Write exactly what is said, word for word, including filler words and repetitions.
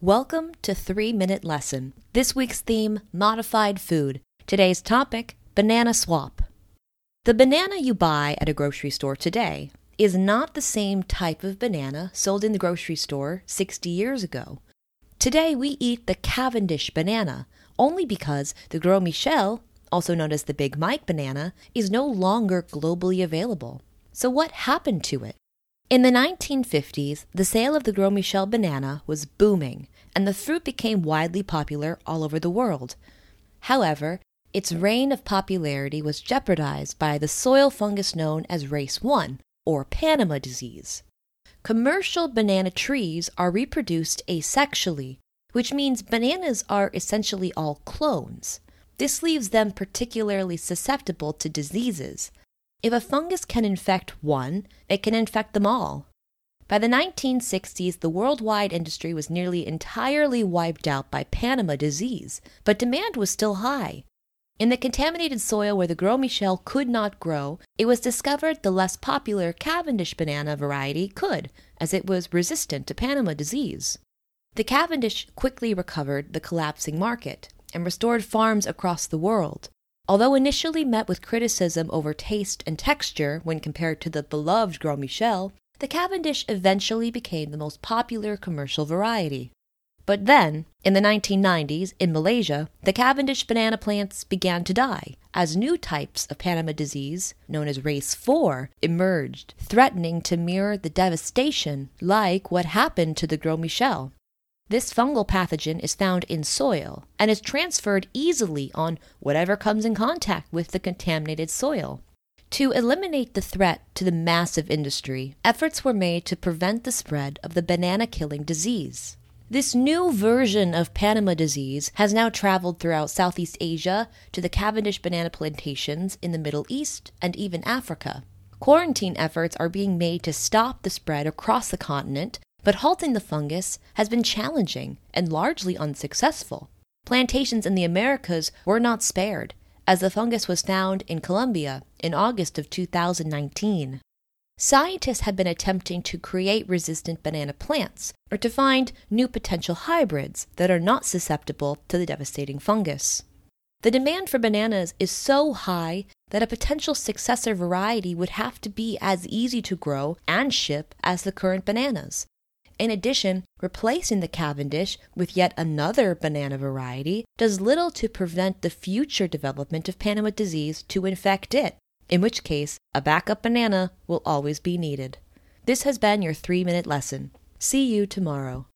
Welcome to three-Minute Lesson. This week's theme, modified food. Today's topic, banana swap. The banana you buy at a grocery store today is not the same type of banana sold in the grocery store sixty years ago. Today we eat the Cavendish banana only because the Gros Michel, also known as the Big Mike banana, is no longer globally available. So what happened to it? In the nineteen fifties, the sale of the Gros Michel banana was booming, and the fruit became widely popular all over the world. However, its reign of popularity was jeopardized by the soil fungus known as Race one, or Panama disease. Commercial banana trees are reproduced asexually, which means bananas are essentially all clones. This leaves them particularly susceptible to diseases. If a fungus can infect one, it can infect them all. By the nineteen sixties, the worldwide industry was nearly entirely wiped out by Panama disease, but demand was still high. In the contaminated soil where the Gros Michel could not grow, it was discovered the less popular Cavendish banana variety could, as it was resistant to Panama disease. The Cavendish quickly recovered the collapsing market and restored farms across the world. Although initially met with criticism over taste and texture when compared to the beloved Gros Michel, the Cavendish eventually became the most popular commercial variety. But then, in the nineteen nineties, in Malaysia, the Cavendish banana plants began to die as new types of Panama disease, known as Race four, emerged, threatening to mirror the devastation like what happened to the Gros Michel. This fungal pathogen is found in soil and is transferred easily on whatever comes in contact with the contaminated soil. To eliminate the threat to the massive industry, efforts were made to prevent the spread of the banana-killing disease. This new version of Panama disease has now traveled throughout Southeast Asia to the Cavendish banana plantations in the Middle East and even Africa. Quarantine efforts are being made to stop the spread across the continent, but halting the fungus has been challenging and largely unsuccessful. Plantations in the Americas were not spared, as the fungus was found in Colombia in August of two thousand nineteen. Scientists have been attempting to create resistant banana plants or to find new potential hybrids that are not susceptible to the devastating fungus. The demand for bananas is so high that a potential successor variety would have to be as easy to grow and ship as the current bananas. In addition, replacing the Cavendish with yet another banana variety does little to prevent the future development of Panama disease to infect it, in which case a backup banana will always be needed. This has been your three-minute lesson. See you tomorrow.